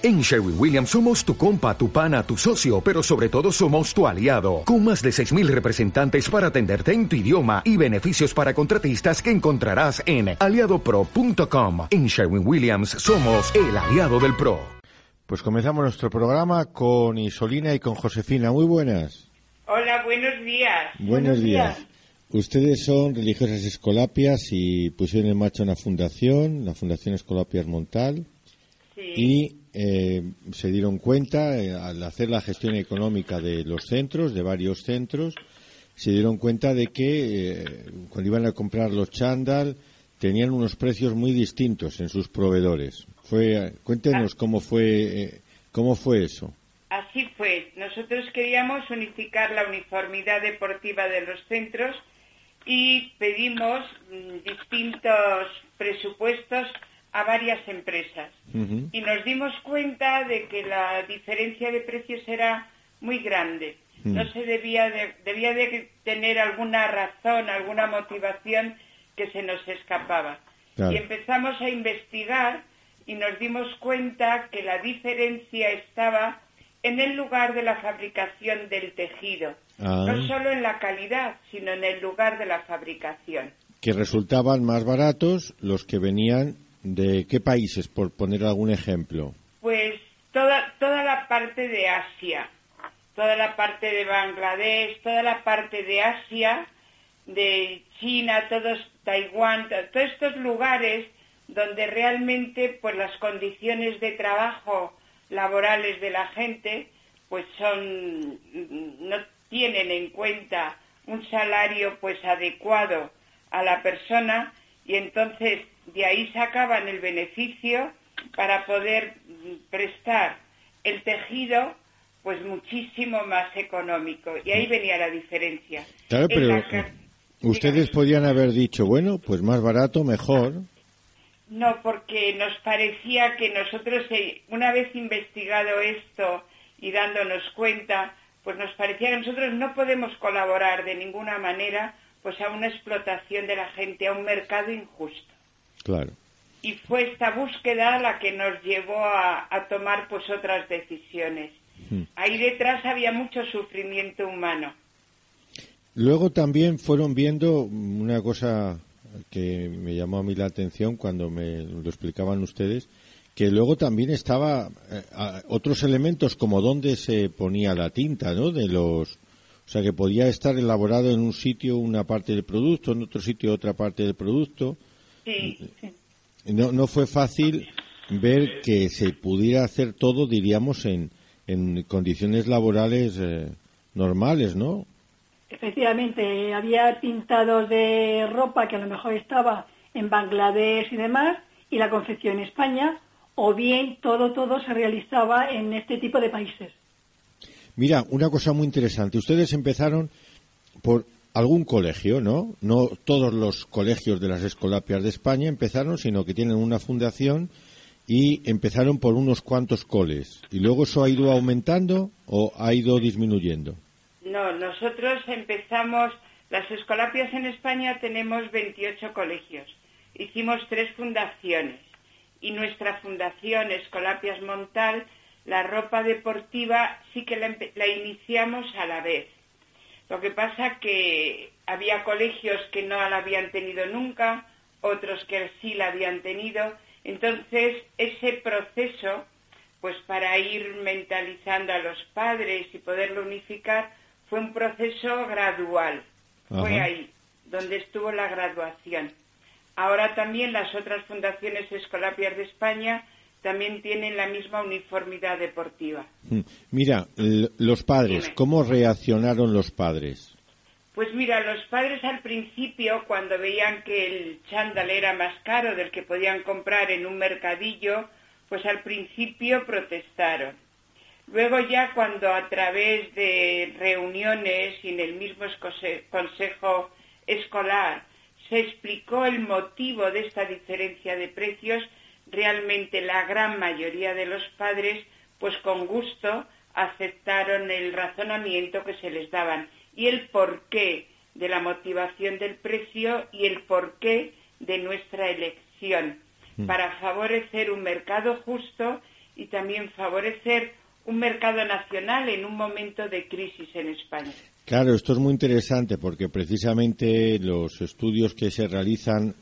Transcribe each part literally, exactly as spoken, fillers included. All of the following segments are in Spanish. En Sherwin-Williams somos tu compa, tu pana, tu socio, pero sobre todo somos tu aliado. Con más de seis mil representantes para atenderte en tu idioma y beneficios para contratistas que encontrarás en aliado pro punto com. En Sherwin-Williams somos el aliado del pro. Pues comenzamos nuestro programa con Isolina y con Josefina. Muy buenas. Hola, buenos días. Buenos días. días. Ustedes son religiosas escolapias y pusieron en marcha una fundación, la Fundación Escolapias Montal. Sí. Y eh, se dieron cuenta, eh, al hacer la gestión económica de los centros, de varios centros, se dieron cuenta de que eh, cuando iban a comprar los chándal tenían unos precios muy distintos en sus proveedores. Fue, cuéntenos cómo fue, eh, cómo fue eso. Así fue. Nosotros queríamos unificar la uniformidad deportiva de los centros y pedimos mmm, distintos presupuestos a varias empresas. Uh-huh. Y nos dimos cuenta de que la diferencia de precios era muy grande. Uh-huh. No se debía de, debía de tener alguna razón, alguna motivación que se nos escapaba. Claro. Y empezamos a investigar y nos dimos cuenta que la diferencia estaba en el lugar de la fabricación del tejido. Ah. No solo en la calidad, sino en el lugar de la fabricación. Que resultaban más baratos los que venían. ¿De qué países, por poner algún ejemplo? Pues toda toda la parte de Asia, toda la parte de Bangladesh, toda la parte de Asia, de China, todos Taiwán, todos estos lugares donde realmente pues las condiciones de trabajo laborales de la gente pues son, no tienen en cuenta un salario pues adecuado a la persona, y entonces de ahí sacaban el beneficio para poder prestar el tejido pues muchísimo más económico. Y ahí venía la diferencia. Claro, en pero la... ustedes podían haber dicho, bueno, pues más barato, mejor. No, porque nos parecía que nosotros, una vez investigado esto y dándonos cuenta, pues nos parecía que nosotros no podemos colaborar de ninguna manera pues a una explotación de la gente, a un mercado injusto. Claro. Y fue esta búsqueda la que nos llevó a, a tomar pues otras decisiones. Uh-huh. Ahí detrás había mucho sufrimiento humano. Luego también fueron viendo una cosa que me llamó a mí la atención cuando me lo explicaban ustedes, que luego también estaba eh, a, otros elementos como dónde se ponía la tinta, ¿no? De los... O sea, que podía estar elaborado en un sitio una parte del producto, en otro sitio otra parte del producto. Sí. No, no fue fácil ver que se pudiera hacer todo, diríamos, en, en condiciones laborales eh, normales, ¿no? Efectivamente, había pintados de ropa que a lo mejor estaba en Bangladesh y demás, y la confección en España, o bien todo, todo se realizaba en este tipo de países. Mira, una cosa muy interesante. Ustedes empezaron por... algún colegio, ¿no? No todos los colegios de las Escolapias de España empezaron, sino que tienen una fundación y empezaron por unos cuantos coles. ¿Y luego eso ha ido aumentando o ha ido disminuyendo? No, nosotros empezamos... Las Escolapias en España tenemos veintiocho colegios. Hicimos tres fundaciones. Y nuestra fundación, Escolapias Montal, la ropa deportiva sí que la, la iniciamos a la vez. Lo que pasa que había colegios que no la habían tenido nunca, otros que sí la habían tenido. Entonces, ese proceso, pues para ir mentalizando a los padres y poderlo unificar, fue un proceso gradual. Ajá. Fue ahí donde estuvo la graduación. Ahora también las otras fundaciones Escolapias de España también tienen la misma uniformidad deportiva. Mira, los padres, ¿cómo reaccionaron los padres? Pues mira, los padres al principio, cuando veían que el chándal era más caro del que podían comprar en un mercadillo, pues al principio protestaron. Luego ya cuando a través de reuniones y en el mismo consejo escolar se explicó el motivo de esta diferencia de precios, realmente la gran mayoría de los padres, pues con gusto, aceptaron el razonamiento que se les daban y el porqué de la motivación del precio y el porqué de nuestra elección, para favorecer un mercado justo y también favorecer un mercado nacional en un momento de crisis en España. Claro, esto es muy interesante porque precisamente los estudios que se realizan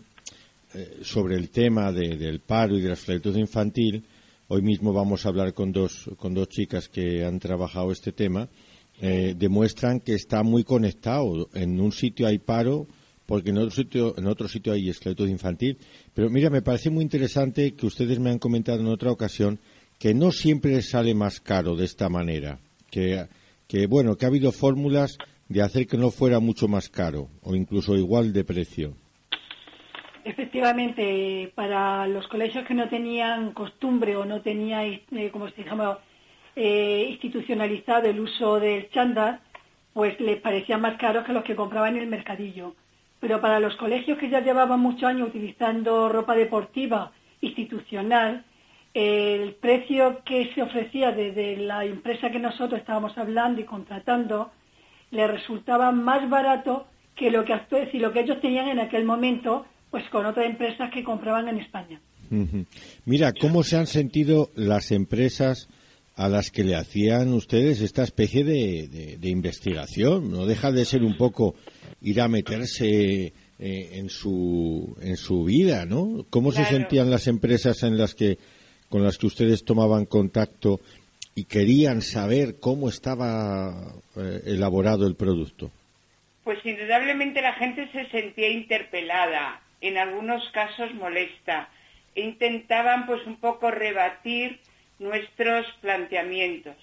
eh, sobre el tema de, del paro y de la esclavitud infantil, hoy mismo vamos a hablar con dos, con dos chicas que han trabajado este tema, eh, demuestran que está muy conectado. En un sitio hay paro porque en otro sitio, en otro sitio hay esclavitud infantil. Pero mira, me parece muy interesante que ustedes me han comentado en otra ocasión que no siempre sale más caro de esta manera, que, que bueno, que ha habido fórmulas de hacer que no fuera mucho más caro o incluso igual de precio. Efectivamente, para los colegios que no tenían costumbre o no tenía, eh, como se llama, eh, institucionalizado el uso del chándal, pues les parecía más caro que los que compraban en el mercadillo. Pero para los colegios que ya llevaban muchos años utilizando ropa deportiva institucional, el precio que se ofrecía desde la empresa que nosotros estábamos hablando y contratando le resultaba más barato que lo que, si lo que ellos tenían en aquel momento, pues con otras empresas que compraban en España. Uh-huh. Mira, ¿cómo se han sentido las empresas a las que le hacían ustedes esta especie de, de, de investigación? No deja de ser un poco ir a meterse eh, en su en su vida, ¿no? ¿Cómo claro. se sentían las empresas en las que con las que ustedes tomaban contacto y querían saber cómo estaba eh, elaborado el producto? Pues indudablemente la gente se sentía interpelada, en algunos casos molesta, e intentaban pues un poco rebatir nuestros planteamientos.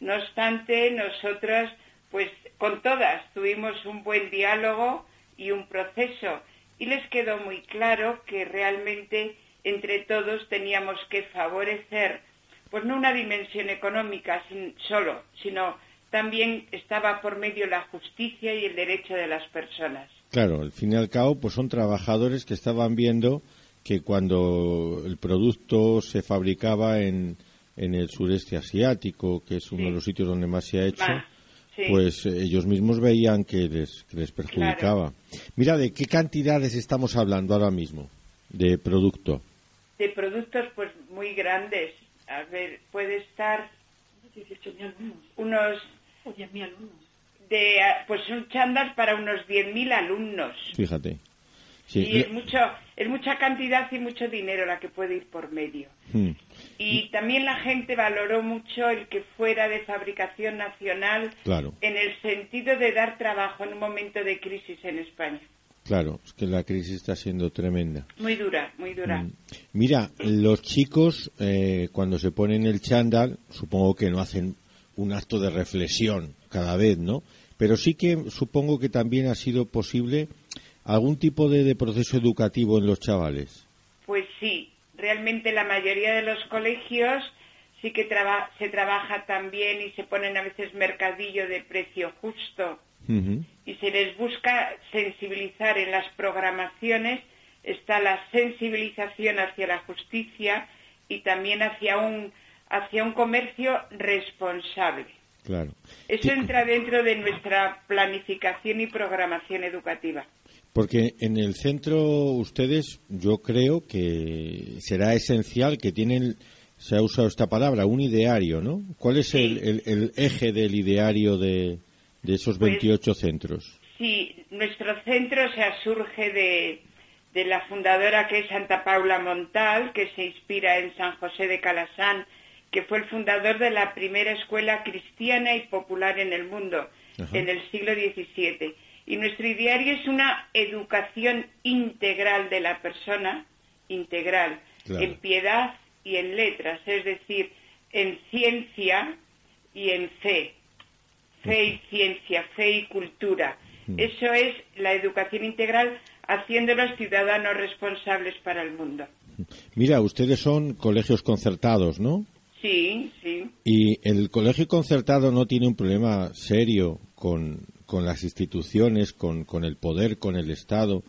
No obstante, nosotros pues con todas tuvimos un buen diálogo y un proceso, y les quedó muy claro que realmente entre todos teníamos que favorecer, pues no una dimensión económica sin, solo, sino también estaba por medio la justicia y el derecho de las personas. Claro, al fin y al cabo, pues son trabajadores que estaban viendo que cuando el producto se fabricaba en, en el sureste asiático, que es uno sí. de los sitios donde más se ha hecho, ah, sí. pues ellos mismos veían que les, que les perjudicaba. Claro. Mira, ¿de qué cantidades estamos hablando ahora mismo de producto? De productos pues muy grandes, a ver, puede estar unos o diez mil alumnos. De, pues son chándal para unos diez mil alumnos. Fíjate. Sí. Y es, mucho, es mucha cantidad y mucho dinero la que puede ir por medio. Hmm. Y también la gente valoró mucho el que fuera de fabricación nacional, claro. en el sentido de dar trabajo en un momento de crisis en España. Claro, es que la crisis está siendo tremenda. Muy dura, muy dura. Mira, los chicos eh, cuando se ponen el chándal, supongo que no hacen un acto de reflexión cada vez, ¿no? Pero sí que supongo que también ha sido posible algún tipo de, de proceso educativo en los chavales. Pues sí, realmente la mayoría de los colegios sí que traba, se trabaja también y se ponen a veces mercadillo de precio justo. Uh-huh. Y se les busca sensibilizar en las programaciones, está la sensibilización hacia la justicia y también hacia un hacia un comercio responsable. Claro. Eso entra dentro de nuestra planificación y programación educativa. Porque en el centro ustedes, yo creo que será esencial que tienen, se ha usado esta palabra, un ideario, ¿no? ¿Cuál es sí. el, el, el eje del ideario de... de esos veintiocho pues, centros? Sí, nuestro centro o sea, surge de, de la fundadora que es Santa Paula Montal, que se inspira en San José de Calasanz, que fue el fundador de la primera escuela cristiana y popular en el mundo, ajá. en el siglo diecisiete. Y nuestro ideario es una educación integral de la persona, integral, claro. en piedad y en letras, es decir, en ciencia y en fe. Fe y ciencia, fe y cultura. Eso es la educación integral, haciéndolos ciudadanos responsables para el mundo. Mira, ustedes son colegios concertados, ¿no? Sí, sí. ¿Y el colegio concertado no tiene un problema serio con, con las instituciones, con, con el poder, con el Estado,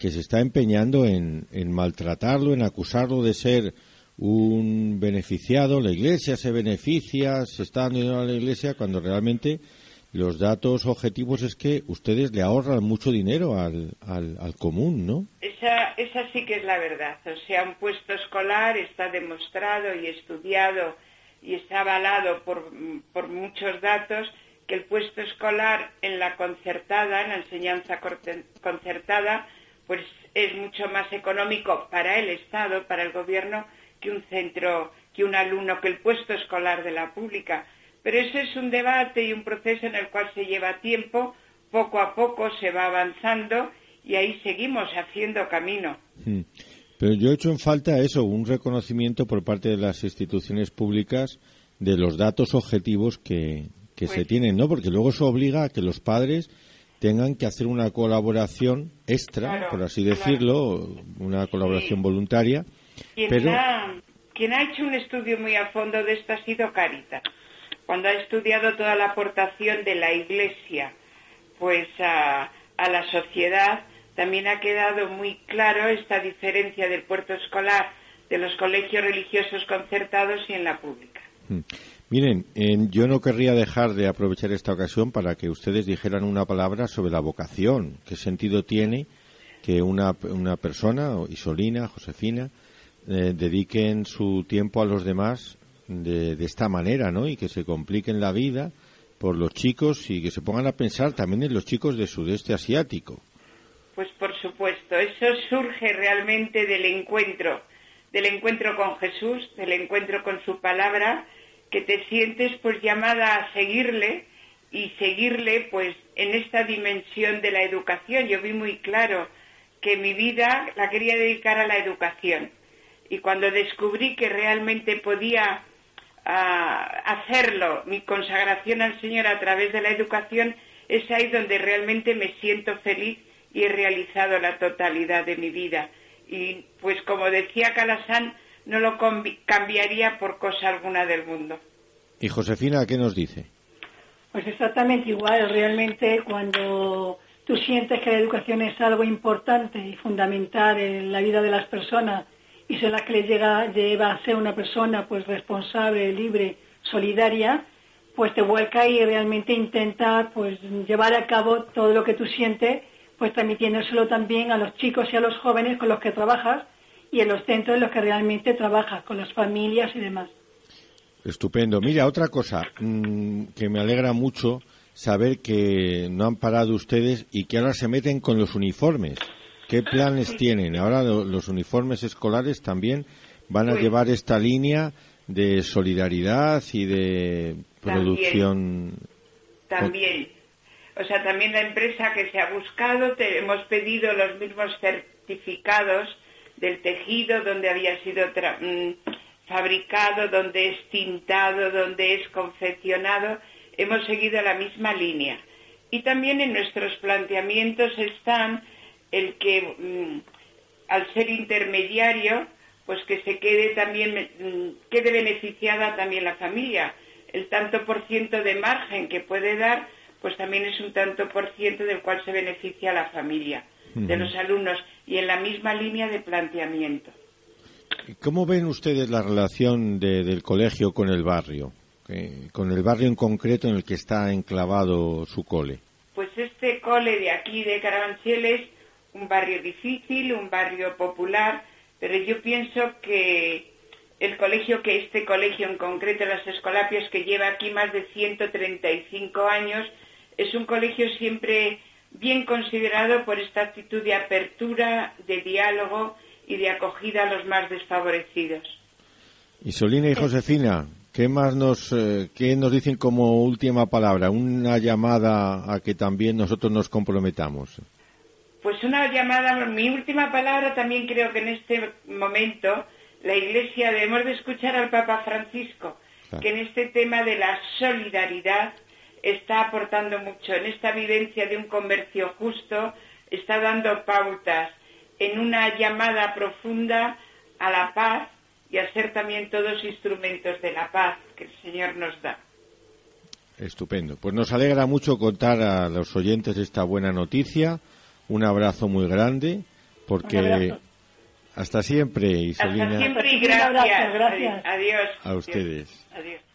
que se está empeñando en, en maltratarlo, en acusarlo de ser un beneficiado? La Iglesia se beneficia, se está dando a la Iglesia, cuando realmente los datos objetivos es que ustedes le ahorran mucho dinero al, al, al común, ¿no? Esa, esa sí que es la verdad. O sea, un puesto escolar está demostrado y estudiado y está avalado por, por muchos datos que el puesto escolar en la concertada, en la enseñanza concertada, pues es mucho más económico para el Estado, para el Gobierno, que un centro, que un alumno, que el puesto escolar de la pública. Pero ese es un debate y un proceso en el cual se lleva tiempo, poco a poco se va avanzando y ahí seguimos haciendo camino. Pero yo he hecho en falta eso, un reconocimiento por parte de las instituciones públicas de los datos objetivos que, que pues, se tienen, ¿no? Porque luego eso obliga a que los padres tengan que hacer una colaboración extra, claro, por así decirlo, claro, una colaboración sí. voluntaria. Quien, pero... ha, quien ha hecho un estudio muy a fondo de esto ha sido Caritas. Cuando ha estudiado toda la aportación de la Iglesia pues a, a la sociedad, también ha quedado muy claro esta diferencia del puerto escolar de los colegios religiosos concertados y en la pública. Mm. Miren, eh, yo no querría dejar de aprovechar esta ocasión para que ustedes dijeran una palabra sobre la vocación. ¿Qué sentido tiene que una, una persona, Isolina, Josefina, eh, dediquen su tiempo a los demás De, de esta manera, ¿no? Y que se compliquen la vida por los chicos y que se pongan a pensar también en los chicos de sudeste asiático. Pues por supuesto, eso surge realmente del encuentro, del encuentro con Jesús, del encuentro con su palabra, que te sientes pues llamada a seguirle y seguirle pues en esta dimensión de la educación. Yo vi muy claro que mi vida la quería dedicar a la educación y cuando descubrí que realmente podía a hacerlo, mi consagración al Señor a través de la educación, es ahí donde realmente me siento feliz y he realizado la totalidad de mi vida. Y pues como decía Calasanz, no lo cambiaría por cosa alguna del mundo. ¿Y Josefina qué nos dice? Pues exactamente igual, realmente cuando tú sientes que la educación es algo importante y fundamental en la vida de las personas, y son las que le llega, lleva a ser una persona pues responsable, libre, solidaria, pues te vuelca y realmente intenta pues llevar a cabo todo lo que tú sientes, pues transmitiéndoselo también a los chicos y a los jóvenes con los que trabajas y en los centros en los que realmente trabajas, con las familias y demás. Estupendo. Mira, otra cosa mmm, que me alegra mucho saber que no han parado ustedes y que ahora se meten con los uniformes. ¿Qué planes tienen? Ahora los uniformes escolares también van a pues, llevar esta línea de solidaridad y de producción. También, o sea, también la empresa que se ha buscado, te, hemos pedido los mismos certificados del tejido donde había sido tra- fabricado, donde es tintado, donde es confeccionado. Hemos seguido la misma línea. Y también en nuestros planteamientos están el que mmm, al ser intermediario pues que se quede también mmm, quede beneficiada también la familia. El tanto por ciento de margen que puede dar pues también es un tanto por ciento del cual se beneficia la familia, uh-huh, de los alumnos, y en la misma línea de planteamiento. ¿Cómo ven ustedes la relación de, del colegio con el barrio? Eh, con el barrio en concreto en el que está enclavado su cole. Pues este cole de aquí de Carabancheles, un barrio difícil, un barrio popular, pero yo pienso que el colegio, que este colegio en concreto, las Escolapias, que lleva aquí más de ciento treinta y cinco años, es un colegio siempre bien considerado por esta actitud de apertura, de diálogo y de acogida a los más desfavorecidos. Isolina y Josefina, ¿qué más nos, eh, qué nos dicen como última palabra? Una llamada a que también nosotros nos comprometamos. Pues una llamada, mi última palabra también creo que en este momento la Iglesia debemos de escuchar al Papa Francisco, claro, que en este tema de la solidaridad está aportando mucho, en esta vivencia de un comercio justo está dando pautas en una llamada profunda a la paz y a ser también todos instrumentos de la paz que el Señor nos da. Estupendo. Pues nos alegra mucho contar a los oyentes esta buena noticia. Un abrazo muy grande, porque hasta siempre, Isolina. Hasta siempre y gracias. Gracias. Adiós. A ustedes. Adiós.